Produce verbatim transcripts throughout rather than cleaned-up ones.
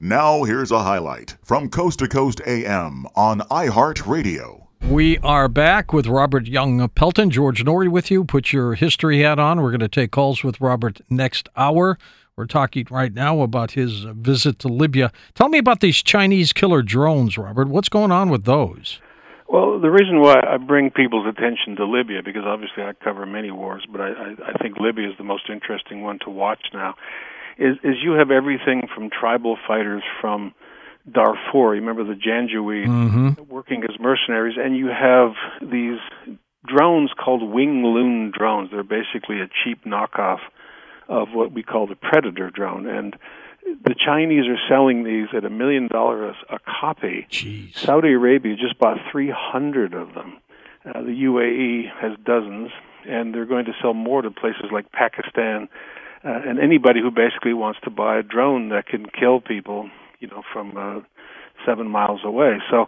Now here's a highlight from Coast to Coast A M on iHeartRadio. We are back with Robert Young of Pelton. George Norrie with you. Put your history hat on. We're going to take calls with Robert next hour. We're talking right now about his visit to Libya. Tell me about these Chinese killer drones, Robert. What's going on with those? Well, the reason why I bring people's attention to Libya, because obviously I cover many wars, but I, I, I think Libya is the most interesting one to watch now, is, is you have everything from tribal fighters from Darfur, you remember the Janjaweed, mm-hmm. working as mercenaries, and you have these drones called Wing Loong drones. They're basically a cheap knockoff of what we call the Predator drone, and the Chinese are selling these at a million dollars a copy. Jeez. Saudi Arabia just bought three hundred of them. Uh, the U A E has dozens, and they're going to sell more to places like Pakistan, uh, and anybody who basically wants to buy a drone that can kill people, you know, from uh, seven miles away. So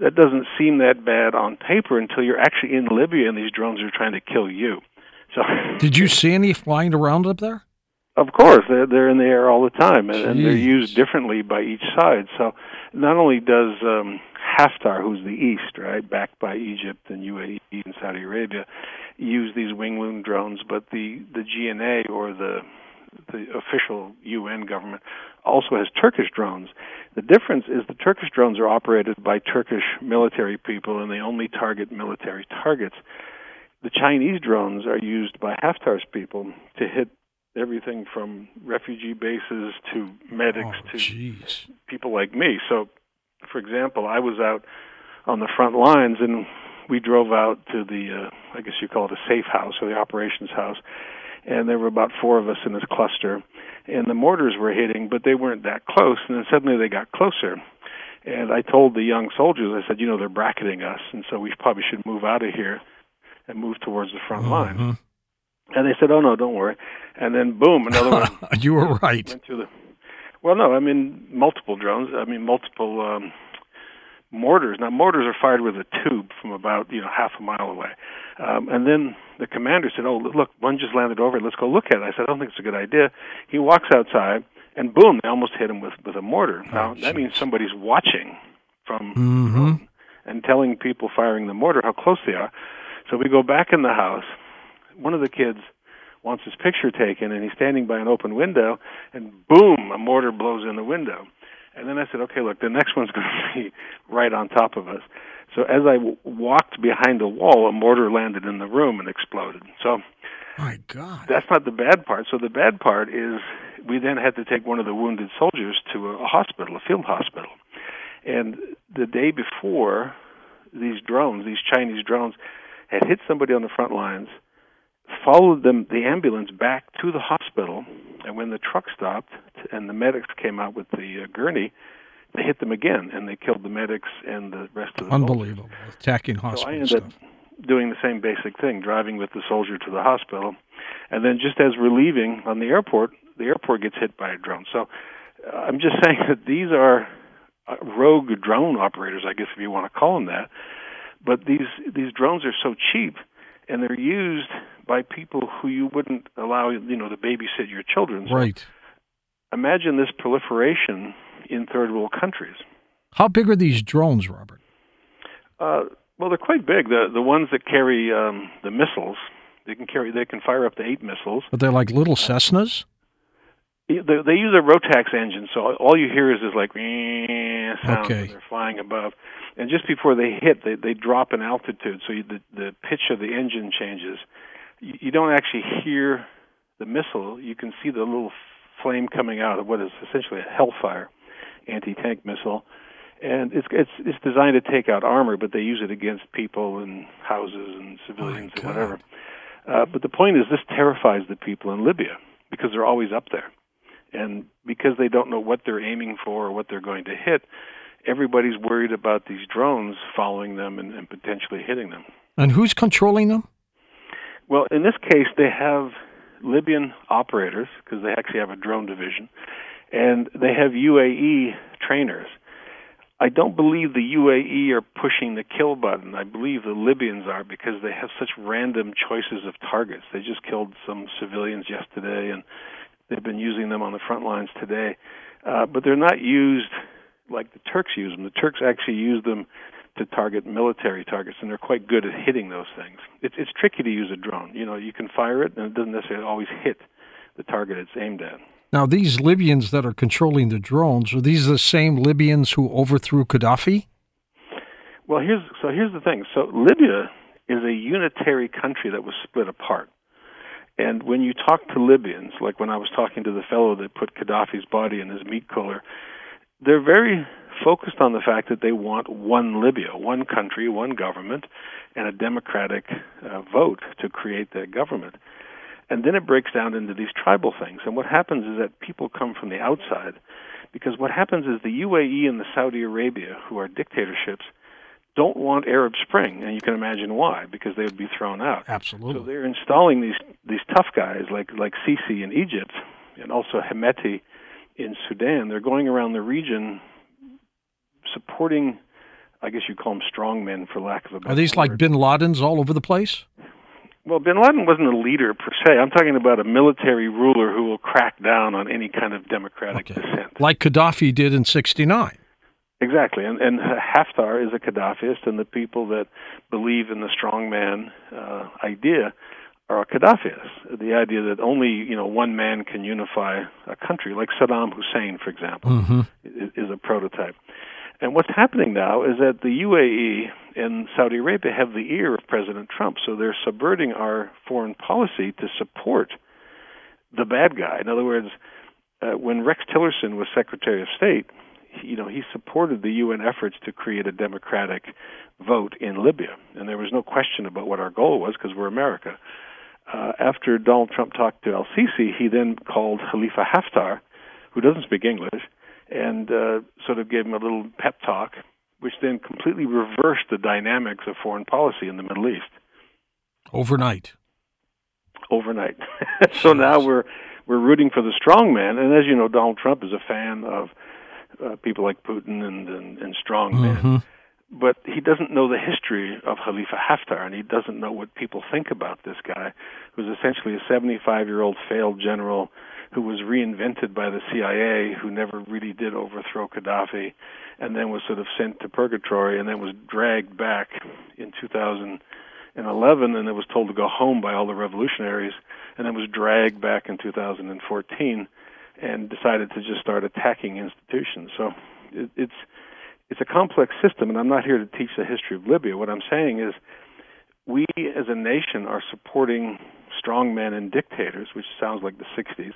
that doesn't seem that bad on paper until you're actually in Libya and these drones are trying to kill you. So, did you see any flying around up there? Of course, they're, they're in the air all the time, and, and they're used differently by each side. So not only does um, Haftar, who's the East, right, backed by Egypt and U A E and Saudi Arabia, use these Wing Loong drones, but the, the G N A, or the the official U N government, also has Turkish drones. The difference is the Turkish drones are operated by Turkish military people, and they only target military targets. The Chinese drones are used by Haftar's people to hit everything from refugee bases to medics oh, to geez. people like me. So, for example, I was out on the front lines, and we drove out to the, uh, I guess you call it a safe house or the operations house, and there were about four of us in this cluster, and the mortars were hitting, but they weren't that close, and then suddenly they got closer. And I told the young soldiers, I said, you know, they're bracketing us, and so we probably should move out of here and move towards the front mm-hmm. line. And they said, oh, no, don't worry. And then, boom, another one. You were right. Went through the, well, no, I mean, multiple drones, I mean, multiple um, mortars. Now, mortars are fired with a tube from about, you know, half a mile away. Um, and then the commander said, oh, look, one just landed over it. Let's go look at it. I said, I don't think it's a good idea. He walks outside, and boom, they almost hit him with, with a mortar. Oh, now, geez. That means somebody's watching from mm-hmm. drone and telling people firing the mortar how close they are. So we go back in the house. One of the kids wants his picture taken, and he's standing by an open window, and boom, a mortar blows in the window. And then I said, okay, look, the next one's going to be right on top of us. So as I w- walked behind the wall, a mortar landed in the room and exploded. So my God, that's not the bad part. So the bad part is we then had to take one of the wounded soldiers to a hospital, a field hospital. And the day before, these drones, these Chinese drones, had hit somebody on the front lines, followed them, the ambulance, back to the hospital, and when the truck stopped and the medics came out with the uh, gurney, they hit them again, and they killed the medics and the rest of the Unbelievable. Soldiers. Attacking hospitals. So I ended up doing the same basic thing, driving with the soldier to the hospital, and then just as we're leaving on the airport, the airport gets hit by a drone. So uh, I'm just saying that these are uh, rogue drone operators, I guess if you want to call them that, but these these drones are so cheap, and they're used by people who you wouldn't allow, you know, to babysit your children. So right. Imagine this proliferation in third world countries. How big are these drones, Robert? Uh, well, they're quite big. The the ones that carry um, the missiles, they can carry, they can fire up to eight missiles. But they're like little Cessnas? They, they use a Rotax engine, so all you hear is this like sound okay. when they're flying above. And just before they hit, they, they drop in altitude, so you, the, the pitch of the engine changes. You, you don't actually hear the missile. You can see the little flame coming out of what is essentially a Hellfire anti-tank missile. And it's it's it's designed to take out armor, but they use it against people and houses and civilians oh and whatever. Uh, but the point is, this terrifies the people in Libya because they're always up there. And because they don't know what they're aiming for or what they're going to hit, everybody's worried about these drones following them and, and potentially hitting them. And who's controlling them? Well, in this case, they have Libyan operators, because they actually have a drone division, and they have U A E trainers. I don't believe the U A E are pushing the kill button. I believe the Libyans are, because they have such random choices of targets. They just killed some civilians yesterday, and they've been using them on the front lines today. uh, but they're not used like the Turks use them. The Turks actually use them to target military targets, and they're quite good at hitting those things. It's it's tricky to use a drone. You know, you can fire it, and it doesn't necessarily always hit the target it's aimed at. Now, these Libyans that are controlling the drones, are these the same Libyans who overthrew Gaddafi? Well, here's so here's the thing. So Libya is a unitary country that was split apart. And when you talk to Libyans, like when I was talking to the fellow that put Gaddafi's body in his meat cooler, they're very focused on the fact that they want one Libya, one country, one government, and a democratic uh, vote to create that government. And then it breaks down into these tribal things. And what happens is that people come from the outside, because what happens is the U A E and the Saudi Arabia, who are dictatorships, don't want Arab Spring, and you can imagine why, because they would be thrown out. Absolutely. So they're installing these these tough guys like like Sisi in Egypt and also Hemeti in Sudan. They're going around the region supporting, I guess you'd call them strongmen, for lack of a better word. Are these like bin Laden's all over the place? Well, bin Laden wasn't a leader per se. I'm talking about a military ruler who will crack down on any kind of democratic okay. dissent. Like Gaddafi did in sixty-nine. Exactly, and, and Haftar is a Gaddafiist, and the people that believe in the strongman uh, idea are Gaddafiists. The idea that only you know one man can unify a country, like Saddam Hussein, for example, mm-hmm. is, is a prototype. And what's happening now is that the U A E and Saudi Arabia have the ear of President Trump, so they're subverting our foreign policy to support the bad guy. In other words, uh, when Rex Tillerson was Secretary of State, you know, he supported the U N efforts to create a democratic vote in Libya, and there was no question about what our goal was because we're America. Uh, after Donald Trump talked to al-Sisi, he then called Khalifa Haftar, who doesn't speak English, and uh, sort of gave him a little pep talk, which then completely reversed the dynamics of foreign policy in the Middle East. Overnight. Overnight. So now we're we're rooting for the strong man, and as you know, Donald Trump is a fan of Uh, people like Putin and, and, and strong men. Mm-hmm. But he doesn't know the history of Khalifa Haftar, and he doesn't know what people think about this guy, who's essentially a seventy-five-year-old failed general who was reinvented by the C I A, who never really did overthrow Gaddafi, and then was sort of sent to purgatory, and then was dragged back in two thousand eleven, and then was told to go home by all the revolutionaries, and then was dragged back in two thousand fourteen, and decided to just start attacking institutions. So it, it's it's a complex system, and I'm not here to teach the history of Libya. What I'm saying is we as a nation are supporting strongmen and dictators, which sounds like the sixties,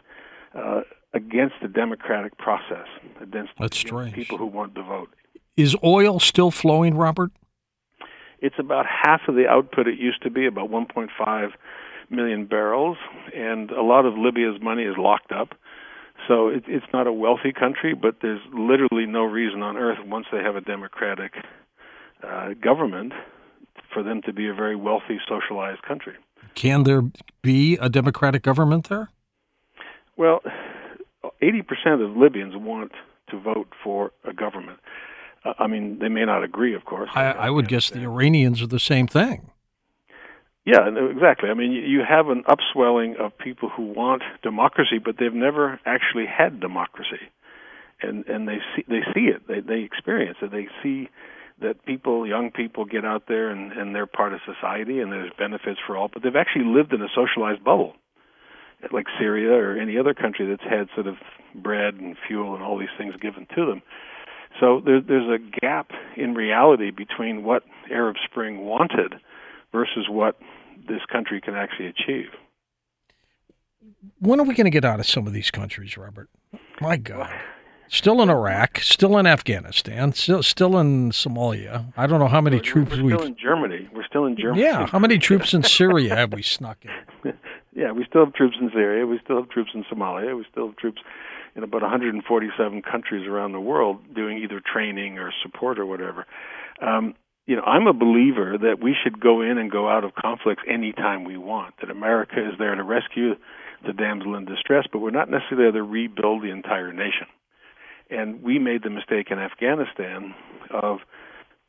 uh, against the democratic process, against, against people who want to vote. Is oil still flowing, Robert? It's about half of the output it used to be, about one point five million barrels, and a lot of Libya's money is locked up. So it, it's not a wealthy country, but there's literally no reason on earth, once they have a democratic uh, government, for them to be a very wealthy, socialized country. Can there be a democratic government there? Well, eighty percent of Libyans want to vote for a government. Uh, I mean, they may not agree, of course. I, I would guess the Iranians are the same thing. Yeah, exactly. I mean, you have an upswelling of people who want democracy, but they've never actually had democracy, and and they see they see it, they they experience it, they see that people, young people, get out there and, and they're part of society, and there's benefits for all, but they've actually lived in a socialized bubble, like Syria or any other country that's had sort of bread and fuel and all these things given to them. So there, there's a gap in reality between what Arab Spring wanted versus what this country can actually achieve. When are we going to get out of some of these countries, Robert? My God. Still in Iraq, still in Afghanistan, still, still in Somalia. I don't know how many we're, troops we've... We're still we've... in Germany. We're still in Germany. Yeah, how many troops in Syria have we snuck in? Yeah, we still have troops in Syria. We still have troops in Somalia. We still have troops in about one hundred forty-seven countries around the world doing either training or support or whatever. Um You know, I'm a believer that we should go in and go out of conflicts anytime we want, that America is there to rescue the damsel in distress, but we're not necessarily there to rebuild the entire nation. And we made the mistake in Afghanistan of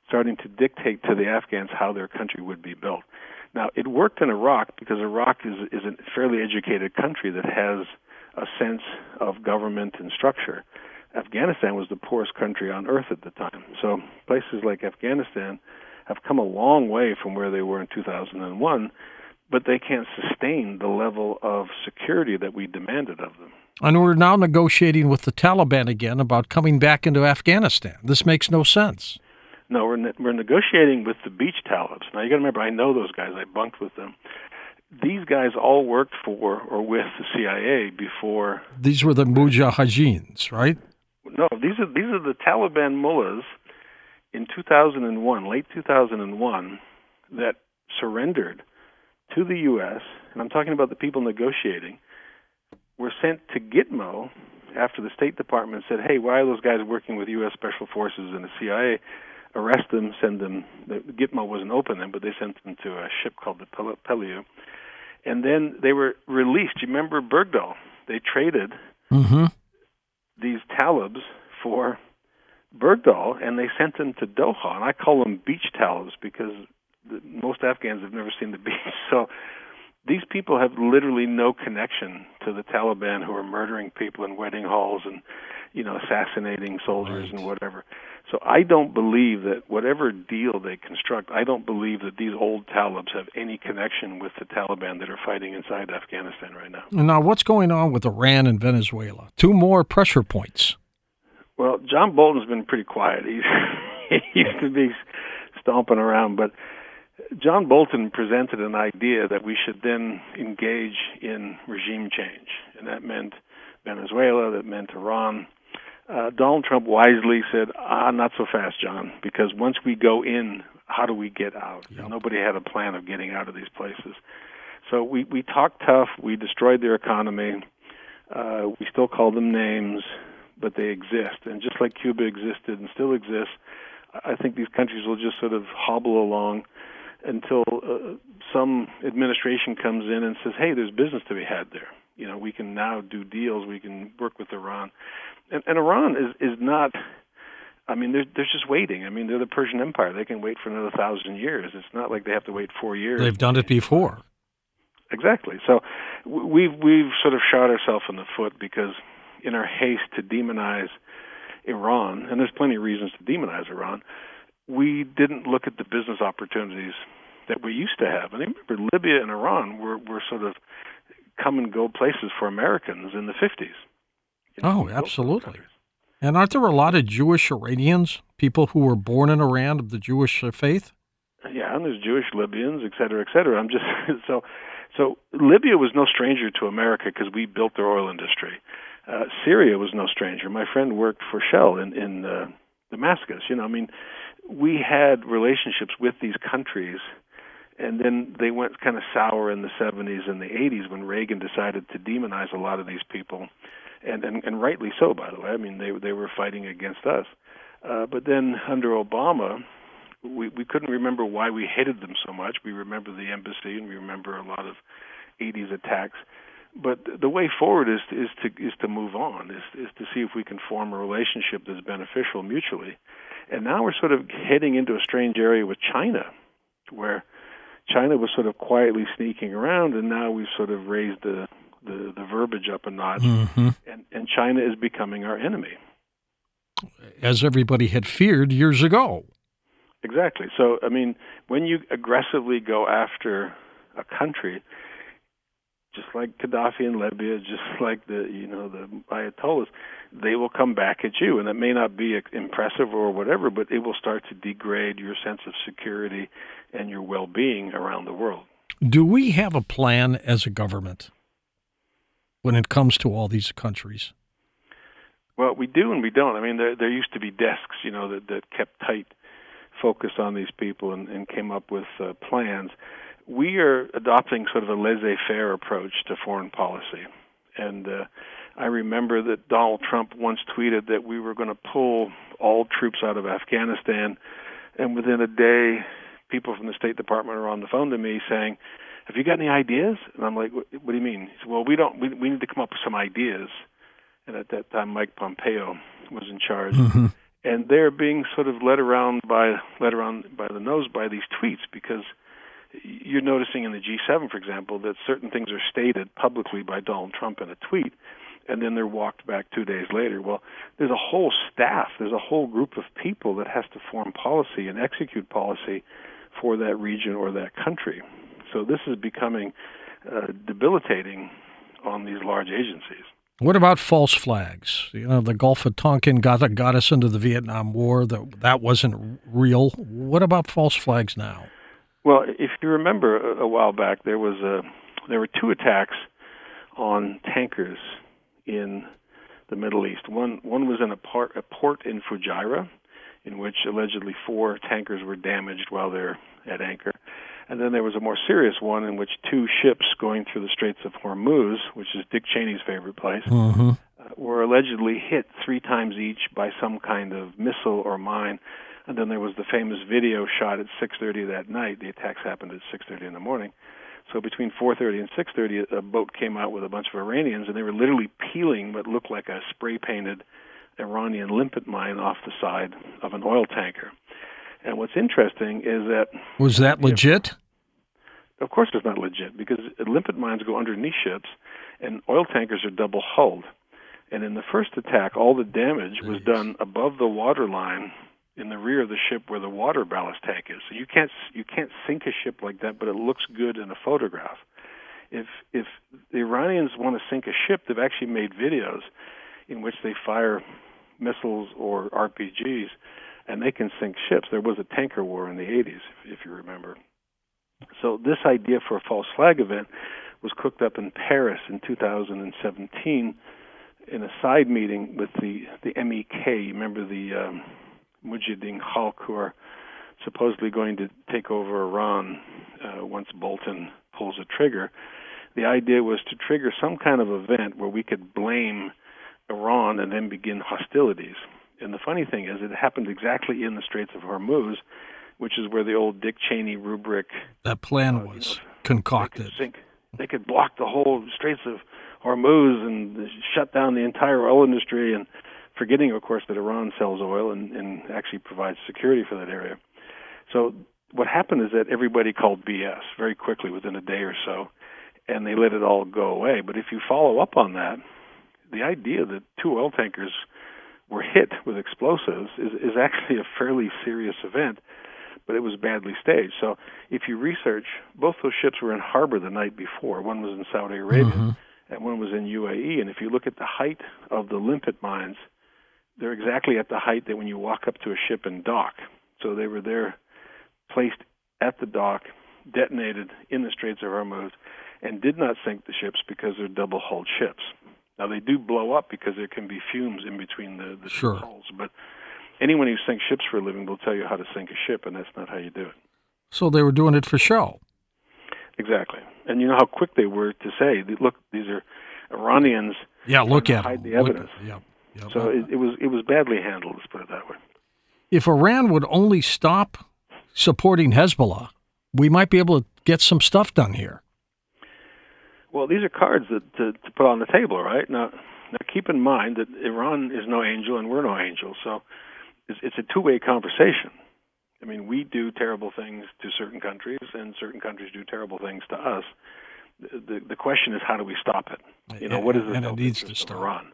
starting to dictate to the Afghans how their country would be built. Now, it worked in Iraq because Iraq is, is a fairly educated country that has a sense of government and structure. Afghanistan was the poorest country on earth at the time. So places like Afghanistan have come a long way from where they were in two thousand one, but they can't sustain the level of security that we demanded of them. And we're now negotiating with the Taliban again about coming back into Afghanistan. This makes no sense. No, we're ne- we're negotiating with the beach Talibs. Now, you got to remember, I know those guys. I bunked with them. These guys all worked for or with the C I A before. These were the Mujahideens, right? No, these are these are the Taliban mullahs in two thousand one, late two thousand one, that surrendered to the U S, and I'm talking about the people negotiating, were sent to Gitmo after the State Department said, hey, why are those guys working with U S Special Forces and the C I A? Arrest them, send them. Gitmo wasn't open then, but they sent them to a ship called the Peleliu. And then they were released. You remember Bergdahl? They traded mm-hmm. these Talibs for Bergdahl, and they sent them to Doha. And I call them beach Talibs because the, most Afghans have never seen the beach. So these people have literally no connection to the Taliban who are murdering people in wedding halls and, you know, assassinating soldiers right. and whatever. So I don't believe that whatever deal they construct, I don't believe that these old Talibs have any connection with the Taliban that are fighting inside Afghanistan right now. Now, what's going on with Iran and Venezuela? Two more pressure points. Well, John Bolton's been pretty quiet. He's, he used to be stomping around, but John Bolton presented an idea that we should then engage in regime change, and that meant Venezuela, that meant Iran. Uh, Donald Trump wisely said, ah, not so fast, John, because once we go in, how do we get out? Yep. Nobody had a plan of getting out of these places. So we, we talked tough. We destroyed their economy. Uh, we still call them names, but they exist. And just like Cuba existed and still exists, I think these countries will just sort of hobble along until uh, some administration comes in and says, hey, there's business to be had there. You know, we can now do deals. We can work with Iran. And, and Iran is, is not, I mean, they're, they're just waiting. I mean, they're the Persian Empire. They can wait for another thousand years. It's not like they have to wait four years. They've done it before. Exactly. So we've, we've sort of shot ourselves in the foot because in our haste to demonize Iran, and there's plenty of reasons to demonize Iran, we didn't look at the business opportunities that we used to have. And I remember Libya and Iran were, were sort of come-and-go places for Americans in the fifties. You know, oh, absolutely. And aren't there a lot of Jewish Iranians, people who were born in Iran of the Jewish faith? Yeah, and there's Jewish Libyans, et cetera, et cetera. I'm just so so Libya was no stranger to America because we built their oil industry. Uh, Syria was no stranger. My friend worked for Shell in, in uh, Damascus. You know, I mean, we had relationships with these countries. And then they went kind of sour in the seventies and the eighties when Reagan decided to demonize a lot of these people, and, and, and rightly so, by the way. I mean, they they were fighting against us. Uh, but then under Obama, we, we couldn't remember why we hated them so much. We remember the embassy and we remember a lot of eighties attacks. But the way forward is is to is to move on, is is to see if we can form a relationship that's beneficial mutually. And now we're sort of heading into a strange area with China, where China was sort of quietly sneaking around, and now we've sort of raised the, the, the verbiage up a notch, mm-hmm. and, and China is becoming our enemy. As everybody had feared years ago. Exactly. So, I mean, when you aggressively go after a country, just like Gaddafi in Libya, just like the, you know, the Ayatollahs, they will come back at you, and it may not be impressive or whatever, but it will start to degrade your sense of security and your well-being around the world. Do we have a plan as a government when it comes to all these countries? Well, we do and we don't. I mean, there, there used to be desks, you know, that, that kept tight focus on these people and, and came up with uh, plans. We are adopting sort of a laissez-faire approach to foreign policy. And uh, I remember that Donald Trump once tweeted that we were going to pull all troops out of Afghanistan. And within a day, people from the State Department are on the phone to me saying, have you got any ideas? And I'm like, what, what do you mean? He said, well, we don't. We, we need to come up with some ideas. And at that time, Mike Pompeo was in charge. Mm-hmm. And they're being sort of led around by led around by the nose by these tweets because you're noticing in the G seven, for example, that certain things are stated publicly by Donald Trump in a tweet, and then they're walked back two days later. Well, there's a whole staff, there's a whole group of people that has to form policy and execute policy for that region or that country. So this is becoming uh, debilitating on these large agencies. What about false flags? You know, the Gulf of Tonkin got, got us into the Vietnam War. That, that wasn't real. What about false flags now? Well, if you remember a while back, there was a, there were two attacks on tankers in the Middle East. One one was in a, part, a port in Fujairah, in which allegedly four tankers were damaged while they're at anchor. And then there was a more serious one in which two ships going through the Straits of Hormuz, which is Dick Cheney's favorite place, mm-hmm. uh, were allegedly hit three times each by some kind of missile or mine. And then there was the famous video shot at six thirty that night. The attacks happened at six thirty in the morning. So between four thirty and six thirty, a boat came out with a bunch of Iranians, and they were literally peeling what looked like a spray-painted Iranian limpet mine off the side of an oil tanker. And what's interesting is that... Was that legit? If, of course it's not legit, because limpet mines go underneath ships, and oil tankers are double-hulled. And in the first attack, all the damage Jeez. was done above the waterline in the rear of the ship where the water ballast tank is. So you can't you can't sink a ship like that, but it looks good in a photograph. If if the Iranians want to sink a ship, they've actually made videos in which they fire missiles or R P Gs, and they can sink ships. There was a tanker war in the eighties, if, if you remember. So this idea for a false flag event was cooked up in Paris in two thousand seventeen in a side meeting with the, the M E K. You remember the... Um, Mujahideen Khalq, who are supposedly going to take over Iran uh, once Bolton pulls the trigger. The idea was to trigger some kind of event where we could blame Iran and then begin hostilities. And the funny thing is, it happened exactly in the Straits of Hormuz, which is where the old Dick Cheney rubric... That plan uh, was you know, concocted. They could, sink, they could block the whole Straits of Hormuz and shut down the entire oil industry, and forgetting, of course, that Iran sells oil and, and actually provides security for that area. So what happened is that everybody called B S very quickly within a day or so, and they let it all go away. But if you follow up on that, the idea that two oil tankers were hit with explosives is, is actually a fairly serious event, but it was badly staged. So if you research, both those ships were in harbor the night before. One was in Saudi Arabia, mm-hmm. and one was in U A E. And if you look at the height of the limpet mines, they're exactly at the height that when you walk up to a ship and dock. So they were there, placed at the dock, detonated in the Straits of Hormuz, and did not sink the ships because they're double-hulled ships. Now, they do blow up because there can be fumes in between the, the sure. two hulls, but anyone who sinks ships for a living will tell you how to sink a ship, and that's not how you do it. So they were doing it for show. Exactly. And you know how quick they were to say, look, these are Iranians. Yeah, look at hide them. the evidence. Look, yeah. So it, it was it was badly handled, let's put it that way. If Iran would only stop supporting Hezbollah, we might be able to get some stuff done here. Well, these are cards that to, to put on the table, right? Now, now, keep in mind that Iran is no angel and we're no angel, so it's, it's a two-way conversation. I mean, we do terrible things to certain countries, and certain countries do terrible things to us. The, the, the question is, how do we stop it? You know, and, what is the no needs to stop Iran?